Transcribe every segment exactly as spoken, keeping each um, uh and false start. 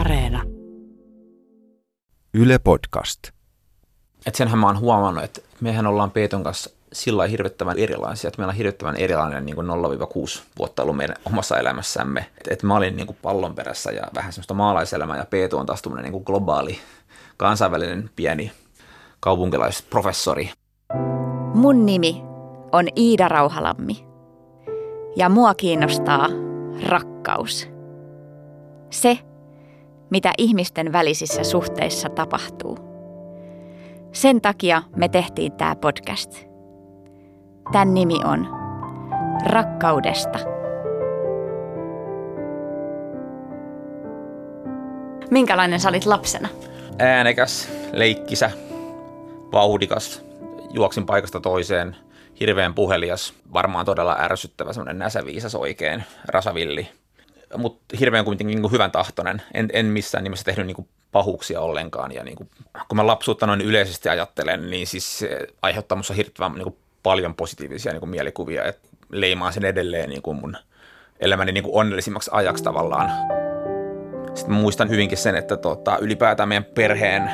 Areena. Yle Podcast. Et senhän mä oon huomannut, että mehän ollaan Peetun kanssa sillä lailla hirvittävän erilaisia, että meillä on hirvittävän erilainen niin kuin nolla kuusi vuotta ollut meidän omassa elämässämme. Et, et mä olin niin kuin pallon perässä ja vähän semmoista maalaiselämää ja Peetu on taas tuommoinen niin kuin globaali, kansainvälinen pieni kaupunkilaisprofessori. Mun nimi on Iida Rauhalammi ja mua kiinnostaa rakkaus. Se, mitä ihmisten välisissä suhteissa tapahtuu. Sen takia me tehtiin tää podcast. Tän nimi on Rakkaudesta. Minkälainen sä olit lapsena? Äänekäs, leikkisä, vauhdikas, juoksin paikasta toiseen, hirveän puhelias, varmaan todella ärsyttävä, semmoinen näsäviisas oikein, rasavilli. Mutta hirveän kuitenkin niin hyvän tahtoinen. En, en missään nimessä tehnyt niin pahuuksia ollenkaan. Ja niin kuin, kun mä lapsuutta noin yleisesti ajattelen, niin siis aiheuttaa musta hirveän niin paljon positiivisia niin mielikuvia. Et leimaa sen edelleen niin mun elämäni niin onnellisimmaksi ajaksi tavallaan. Sitten muistan hyvinkin sen, että tota, ylipäätään meidän perheen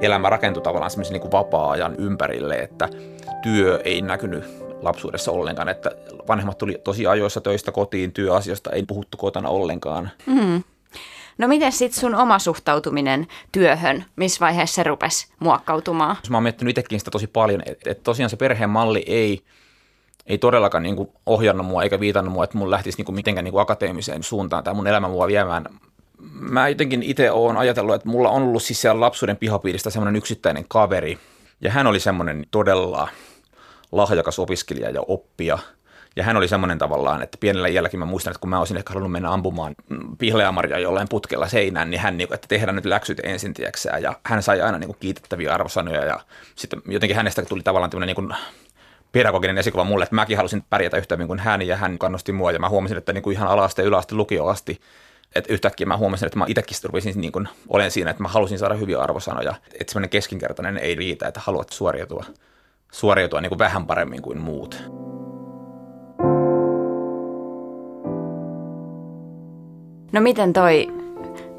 elämä rakentui tavallaan semmoisen niin vapaa-ajan ympärille, että työ ei näkynyt lapsuudessa ollenkaan, että vanhemmat tuli tosi ajoissa töistä kotiin, työasioista ei puhuttu kotona ollenkaan. Mm. No miten sitten sun oma suhtautuminen työhön, missä vaiheessa se rupesi muokkautumaan? Mä oon miettinyt itsekin sitä tosi paljon, että et tosiaan se perheen malli ei, ei todellakaan niinku ohjannut mua eikä viitannut mua, että mun lähtisi niinku mitenkään niinku akateemiseen suuntaan tai mun elämä mua viemään. Mä jotenkin itse oon ajatellut, että mulla on ollut siis siellä lapsuuden pihapiiristä semmoinen yksittäinen kaveri ja hän oli semmoinen todella lahjakas opiskelija ja oppija. Ja hän oli semmoinen tavallaan, että pienellä iälläkin mä muistan, että kun mä olisin ehkä halunnut mennä ampumaan pihlajamarjaa jollain putkella seinään, niin hän, että tehdään nyt läksyt ensin, tiedäksää. Ja hän sai aina niin kuin kiitettäviä arvosanoja ja sitten jotenkin hänestä tuli tavallaan tämmöinen niin pedagoginen esikuva mulle, että mäkin halusin pärjätä yhtä hyvin kuin hän ja hän kannusti mua ja mä huomasin, että niin kuin ihan ala-aste ja yläaste lukioon asti. Että yhtäkkiä mä huomasin, että mä itsekin rupesin, niin kuin olen siinä, että mä halusin saada hyviä arvosanoja. Että semmoinen keskinkertainen ei riitä, että haluat suoriutua. suoriutua niin kuin vähän paremmin kuin muut. No miten toi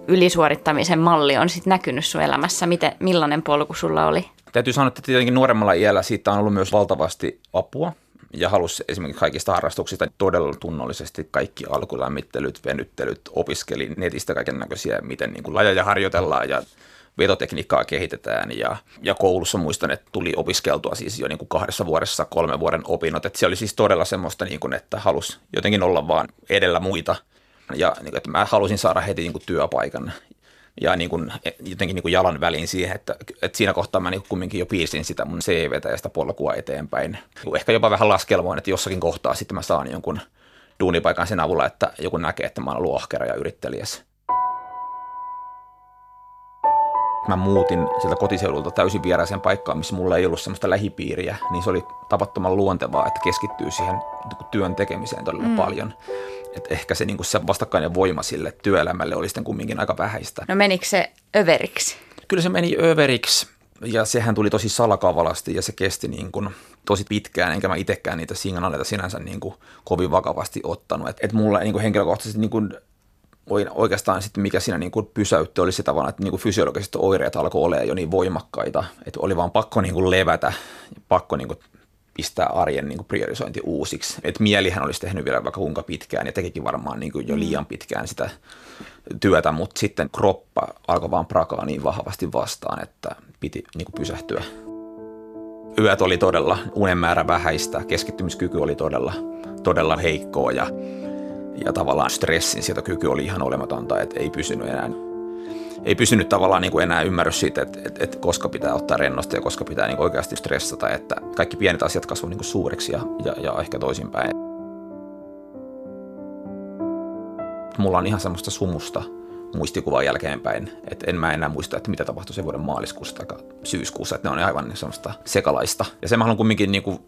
ylisuorittamisen malli on sitten näkynyt sun elämässä? Miten, millainen polku sulla oli? Täytyy sanoa, että tietenkin nuoremmalla iällä siitä on ollut myös valtavasti apua ja halusi esimerkiksi kaikista harrastuksista todella tunnollisesti kaikki alkulämmittelyt, venyttelyt, opiskeli netistä kaiken näköisiä, miten niin kuin lajeja harjoitellaan ja vetotekniikkaa kehitetään ja, ja koulussa muistan, että tuli opiskeltua siis jo niin kuin kahdessa vuodessa kolmen vuoden opinnot. Että se oli siis todella semmoista, niin kuin, että halusi jotenkin olla vaan edellä muita ja niin kuin, että mä halusin saada heti niin kuin työpaikan ja niin kuin, jotenkin niin kuin jalan väliin siihen, että, että siinä kohtaa mä niin kuin kumminkin jo piirsin sitä mun C V:tä ja sitä polkua eteenpäin. Ehkä jopa vähän laskelmoin, että jossakin kohtaa sitten mä saan jonkun duunipaikan sen avulla, että joku näkee, että mä oon ollut ahkera ja yrittelijäs. Mä muutin sieltä kotiseudulta täysin vieraaseen paikkaan, missä mulla ei ollut semmoista lähipiiriä, niin se oli tavattoman luontevaa, että keskittyy siihen työn tekemiseen todella mm. paljon. Et ehkä se, niin kuin se vastakkainen voima sille työelämälle oli sitten kumminkin aika vähäistä. No menikö se överiksi? Kyllä se meni överiksi ja sehän tuli tosi salakavalasti ja se kesti niin kuin tosi pitkään, enkä mä itsekään niitä signaaleita sinänsä niin kuin kovin vakavasti ottanut. Et, et mulla niin kuin henkilökohtaisesti niin kuin oikeastaan sitten mikä siinä niin kuin pysäytti oli se tavalla, että niin kuin fysiologiset oireet alkoi olemaan jo niin voimakkaita, että oli vaan pakko niin kuin levätä, pakko niin kuin pistää arjen niin kuin priorisointi uusiksi. Et mielihän olisi tehnyt vielä vaikka kuinka pitkään ja tekikin varmaan niin kuin jo liian pitkään sitä työtä, mutta sitten kroppa alkoi vaan prakaa niin vahvasti vastaan, että piti niin kuin pysähtyä. Yöt oli todella unen määrä vähäistä, keskittymiskyky oli todella, todella heikkoa ja Ja tavallaan stressin sieltä kyky oli ihan olematonta, että ei pysynyt enää, ei pysynyt tavallaan niin kuin enää ymmärrys siitä, että, että, että koska pitää ottaa rennosti ja koska pitää niin kuin oikeasti stressata, että kaikki pienet asiat kasvoi niin kuin suureksi ja, ja, ja ehkä toisinpäin. Mulla on ihan semmoista sumusta muistikuvaa jälkeenpäin, että en mä enää muista, että mitä tapahtui sen vuoden maaliskuussa tai syyskuussa, että ne on aivan semmoista sekalaista. Ja sen mä haluan kumminkin niin kuin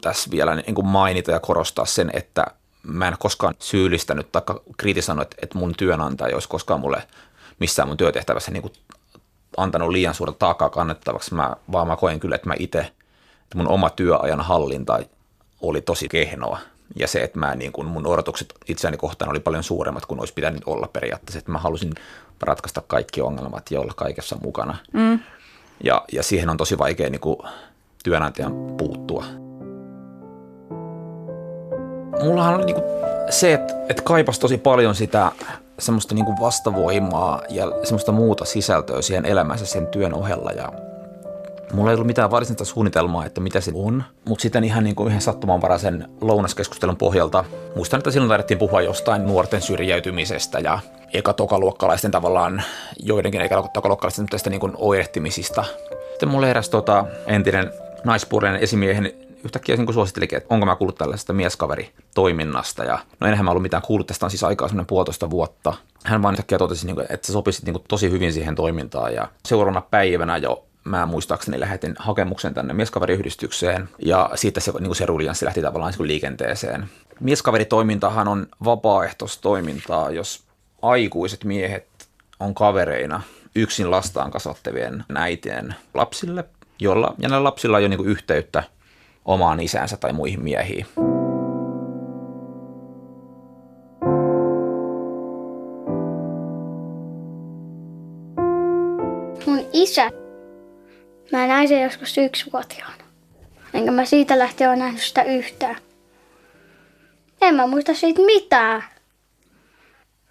tässä vielä niin kuin mainita ja korostaa sen, että mä en koskaan syyllistänyt tai kritisoinut, että mun työnantaja olisi koskaan mulle missään mun työtehtävässä niin kuin antanut liian suurta taakkaa kannettavaksi. Mä, vaan mä koen kyllä, että mä itse, että mun oma työajan hallinta oli tosi kehnoa Ja se, että mä, niin kun mun odotukset itseäni kohtaan oli paljon suuremmat kuin olisi pitänyt olla periaatteessa. Että mä halusin ratkaista kaikki ongelmat ja olla kaikessa mukana. Mm. Ja, ja siihen on tosi vaikea niin kun työnantajan puuttua. Mullahan oli niin kun se, että, että kaipasi tosi paljon sitä semmoista niin kun vastavoimaa ja semmoista muuta sisältöä siihen elämänsä sen työn ohella. Ja mulla ei ollut mitään varsinaista suunnitelmaa, että mitä se on, mutta sitten ihan niin kuin yhden sattumanvaraisen lounaskeskustelun pohjalta muistan, että silloin tarvittiin puhua jostain nuorten syrjäytymisestä ja eka-tokaluokkalaisten tavallaan, joidenkin eka-tokaluokkalaisten tästä niin kuin oirehtimisista. Sitten mulle eräs tota, entinen naispuolinen esimieheni yhtäkkiä niin kuin suosittelikin, että onko mä kuullut tällaisesta mieskaveritoiminnasta. Ja no enhän mä ollut mitään kuullut, tästä on siis aikaa semmoinen puolitoista vuotta. Hän vaan yhtäkkiä totesi, niin kuin, että se sopisi niin kuin tosi hyvin siihen toimintaan ja seuraavana päivänä jo mä muistaakseni lähetin hakemuksen tänne mieskaveriyhdistykseen ja siitä se, niin se ruljanssi lähti tavallaan liikenteeseen. Mieskaveritoimintahan on vapaaehtoistoimintaa, jos aikuiset miehet on kavereina yksin lastaan kasvattavien äitien lapsille, jolla, ja näillä lapsilla ei ole niin yhteyttä omaan isänsä tai muihin miehiin. Mun isä. Mä näin sen joskus yksivuotiaana, enkä mä siitä lähtien ole nähnyt sitä yhtään. En mä muista siitä mitään,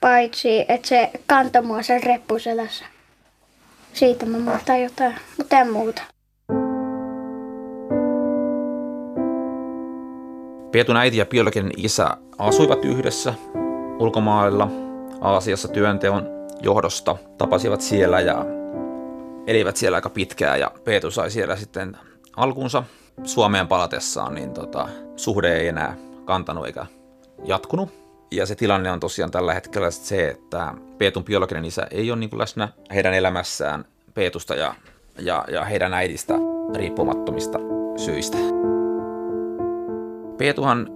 paitsi että se kantoi mua sen reppuselässä. Siitä mä muistan jotain, mutta en muuta. Peetun äiti ja biologinen isä asuivat yhdessä ulkomailla Aasiassa työnteon johdosta, tapasivat siellä ja elivät siellä aika pitkään ja Peetu sai siellä sitten alkunsa. Suomeen palatessaan niin tota, suhde ei enää kantanut eikä jatkunut. Ja se tilanne on tosiaan tällä hetkellä se, että Peetun biologinen isä ei ole niin kuin läsnä heidän elämässään Peetusta ja, ja, ja heidän äidistä riippumattomista syistä. Peetuhan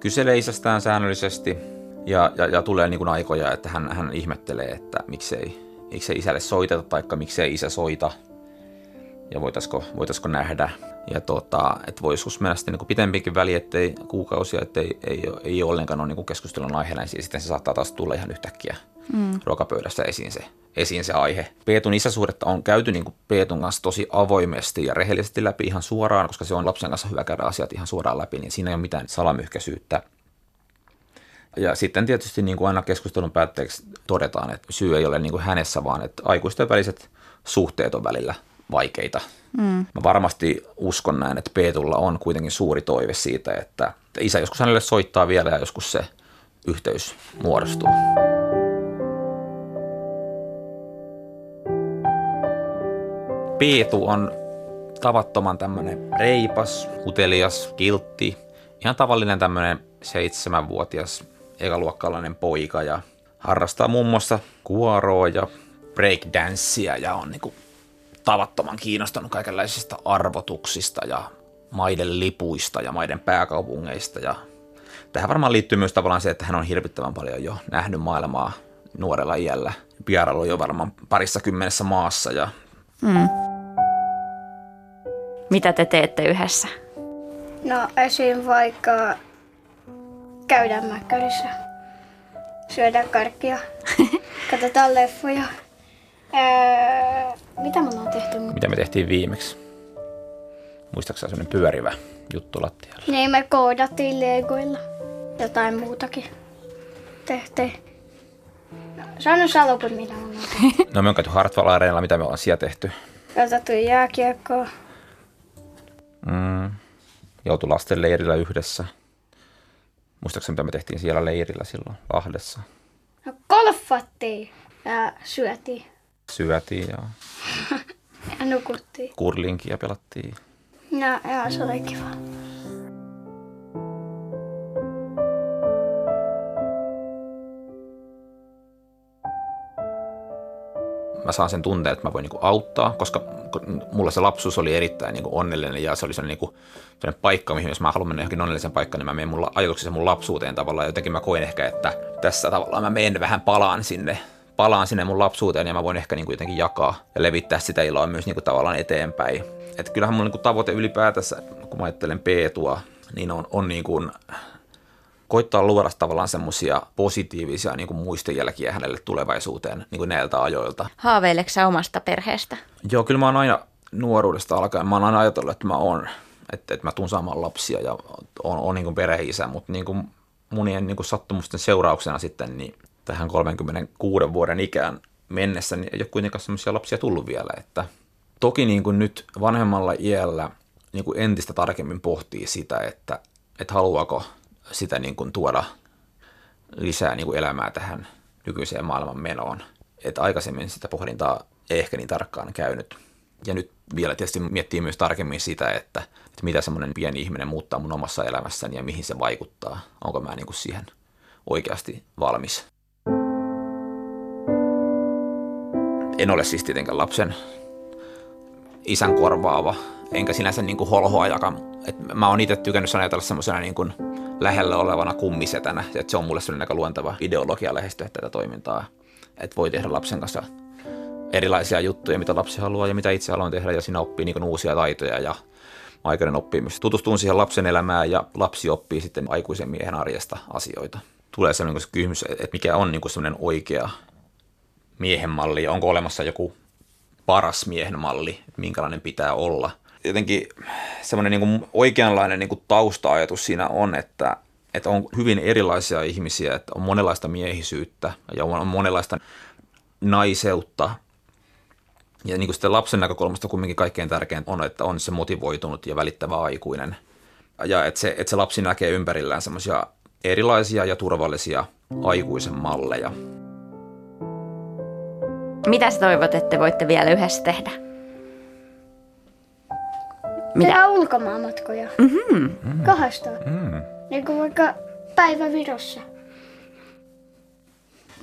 kyselee isästään säännöllisesti ja, ja, ja tulee niin kuin aikoja, että hän, hän ihmettelee, että miksei Miksei isälle soiteta, taikka miksei isä soita, ja voitaisko, voitaisko nähdä. Ja tota, että voi joskus mennä sitten niin pitempiinkin väliin, ettei kuukausia, ettei ei, ei ole ollenkaan ole niin keskustelun aiheena, ja sitten se saattaa taas tulla ihan yhtäkkiä mm. ruokapöydässä esiin se, esiin se aihe. Peetun isäsuhdetta on käyty niin Peetun kanssa tosi avoimesti ja rehellisesti läpi ihan suoraan, koska se on lapsen kanssa hyvä käydä asiat ihan suoraan läpi, niin siinä ei ole mitään salamyhkäisyyttä. Ja sitten tietysti niin kuin aina keskustelun päätteeksi todetaan, että syy ei ole niin kuin hänessä, vaan että aikuisten väliset suhteet on välillä vaikeita. Mm. Mä varmasti uskon näin, että Peetulla on kuitenkin suuri toive siitä, että isä joskus hänelle soittaa vielä ja joskus se yhteys muodostuu. Peetu on tavattoman tämmöinen reipas, utelias, kiltti, ihan tavallinen tämmöinen seitsemänvuotias ekaluokkalainen poika ja harrastaa muun muassa kuoroa ja breakdanssia ja on niinku tavattoman kiinnostunut kaikenlaisista arvotuksista ja maiden lipuista ja maiden pääkaupungeista. Ja tähän varmaan liittyy myös tavallaan se, että hän on hirvittävän paljon jo nähnyt maailmaa nuorella iällä. Vierailu jo varmaan parissa kymmenessä maassa. Ja mm. Mitä te teette yhdessä? No esim. vaikka käydään mäkkärissä, syödään karkkia, katsotaan leffoja. Öö, mitä me ollaan tehty? Mitä me tehtiin viimeksi? Muistaaksä semmoinen pyörivä juttu lattialla? Niin, me koodattiin legoilla. Jotain muutakin tehtiin. No, sano sä loput, mitä me ollaan tehty. No me on käyty Hartwall-areenalla, mitä me ollaan siellä tehty? Katsottu jääkiekkoa. Mm, joutui lasten leirillä yhdessä. Muistaakseni, mitä me tehtiin siellä leirillä silloin Lahdessa? No golfattiin ja syötiin. Syötiin ja, ja nukuttiin. Kurlinkia pelattiin. No joo, se oli kiva. Mä saan sen tunteen, että mä voin niinku auttaa, koska mulla se lapsuus oli erittäin niinku onnellinen ja se oli sellainen, niinku, sellainen paikka, mihin jos mä haluan mennä johonkin onnellisen paikkaan, niin mä menen mulla ajatuksessa mun lapsuuteen tavallaan. Jotenkin mä koin ehkä, että tässä tavallaan mä menen vähän palaan sinne, palaan sinne mun lapsuuteen ja mä voin ehkä niinku jotenkin jakaa ja levittää sitä iloa myös niinku tavallaan eteenpäin. Et kyllähän mun niinku tavoite ylipäätänsä, kun mä ajattelen Peetua, niin on, on niinku koittaa luoda tavallaan semmoisia positiivisia niin kuin muistijälkiä hänelle tulevaisuuteen niin kuin näiltä ajoilta. Haaveileeko sä omasta perheestä? Joo, kyllä mä oon aina nuoruudesta alkaen, mä oon aina ajatellut, että mä oon, että, että mä tuun saamaan lapsia ja oon, oon niin kuin perheisä, mutta niin kuin munien niin kuin sattumusten seurauksena sitten niin tähän kolmenkymmenenkuuden vuoden ikään mennessä niin ei ole kuitenkaan semmoisia lapsia tullut vielä, että toki niin kuin nyt vanhemmalla iällä niin kuin entistä tarkemmin pohtii sitä, että, että haluaako sitä niin kuin tuoda lisää niin kuin elämää tähän nykyiseen maailman menoon. Että aikaisemmin sitä pohdintaa ei ehkä niin tarkkaan käynyt. Ja nyt vielä tietysti miettii myös tarkemmin sitä, että, että mitä semmoinen pieni ihminen muuttaa mun omassa elämässäni ja mihin se vaikuttaa. Onko mä niin kuin siihen oikeasti valmis? En ole siis tietenkään lapsen isän korvaava, enkä sinänsä niin kuin holhoajakaan. Et mä oon itse tykännyt sen ajatella semmoisena niin kuin lähellä olevana kummisetänä. Et se on mulle sellainen aika luonteva ideologia lähestyä tätä toimintaa. Että voi tehdä lapsen kanssa erilaisia juttuja, mitä lapsi haluaa ja mitä itse haluan tehdä. Ja siinä oppii niin kuin uusia taitoja ja aikuinen oppii myös tutustumaan siihen lapsen elämään ja lapsi oppii sitten aikuisen miehen arjesta asioita. Tulee sellainen kysymys, että mikä on niin kuin sellainen oikea miehen malli ja onko olemassa joku paras miehen malli, minkälainen pitää olla. Jotenkin semmoinen niin kuin oikeanlainen niin kuin tausta-ajatus siinä on, että, että on hyvin erilaisia ihmisiä, että on monenlaista miehisyyttä ja on monenlaista naiseutta. Ja niin kuin sitten lapsen näkökulmasta kumminkin kaikkein tärkeintä on, että on se motivoitunut ja välittävä aikuinen. Ja että se, että se lapsi näkee ympärillään semmoisia erilaisia ja turvallisia aikuisen malleja. Mitä sä toivot, että voitte vielä yhdessä tehdä? Tehdään ulkomaanmatkoja. Mm-hmm. Mm-hmm. Kahdestaan. Mm-hmm. Niin kuin vaikka päivä Virossa.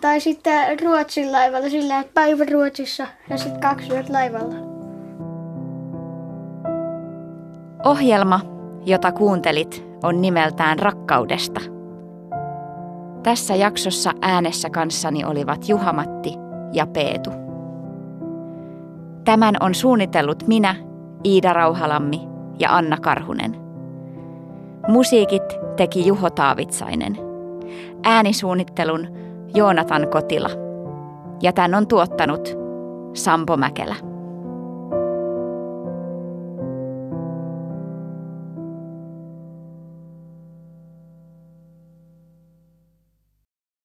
Tai sitten Ruotsin laivalla sillä, että päivä Ruotsissa ja sitten kaksi yötä laivalla. Ohjelma, jota kuuntelit, on nimeltään Rakkaudesta. Tässä jaksossa äänessä kanssani olivat Juha-Matti ja Peetu. Tämän on suunnitellut minä, Iida Rauhalammi ja Anna Karhunen. Musiikit teki Juho Taavitsainen. Äänisuunnittelun Jonathan Kotila. Ja tämän on tuottanut Sampo Mäkelä.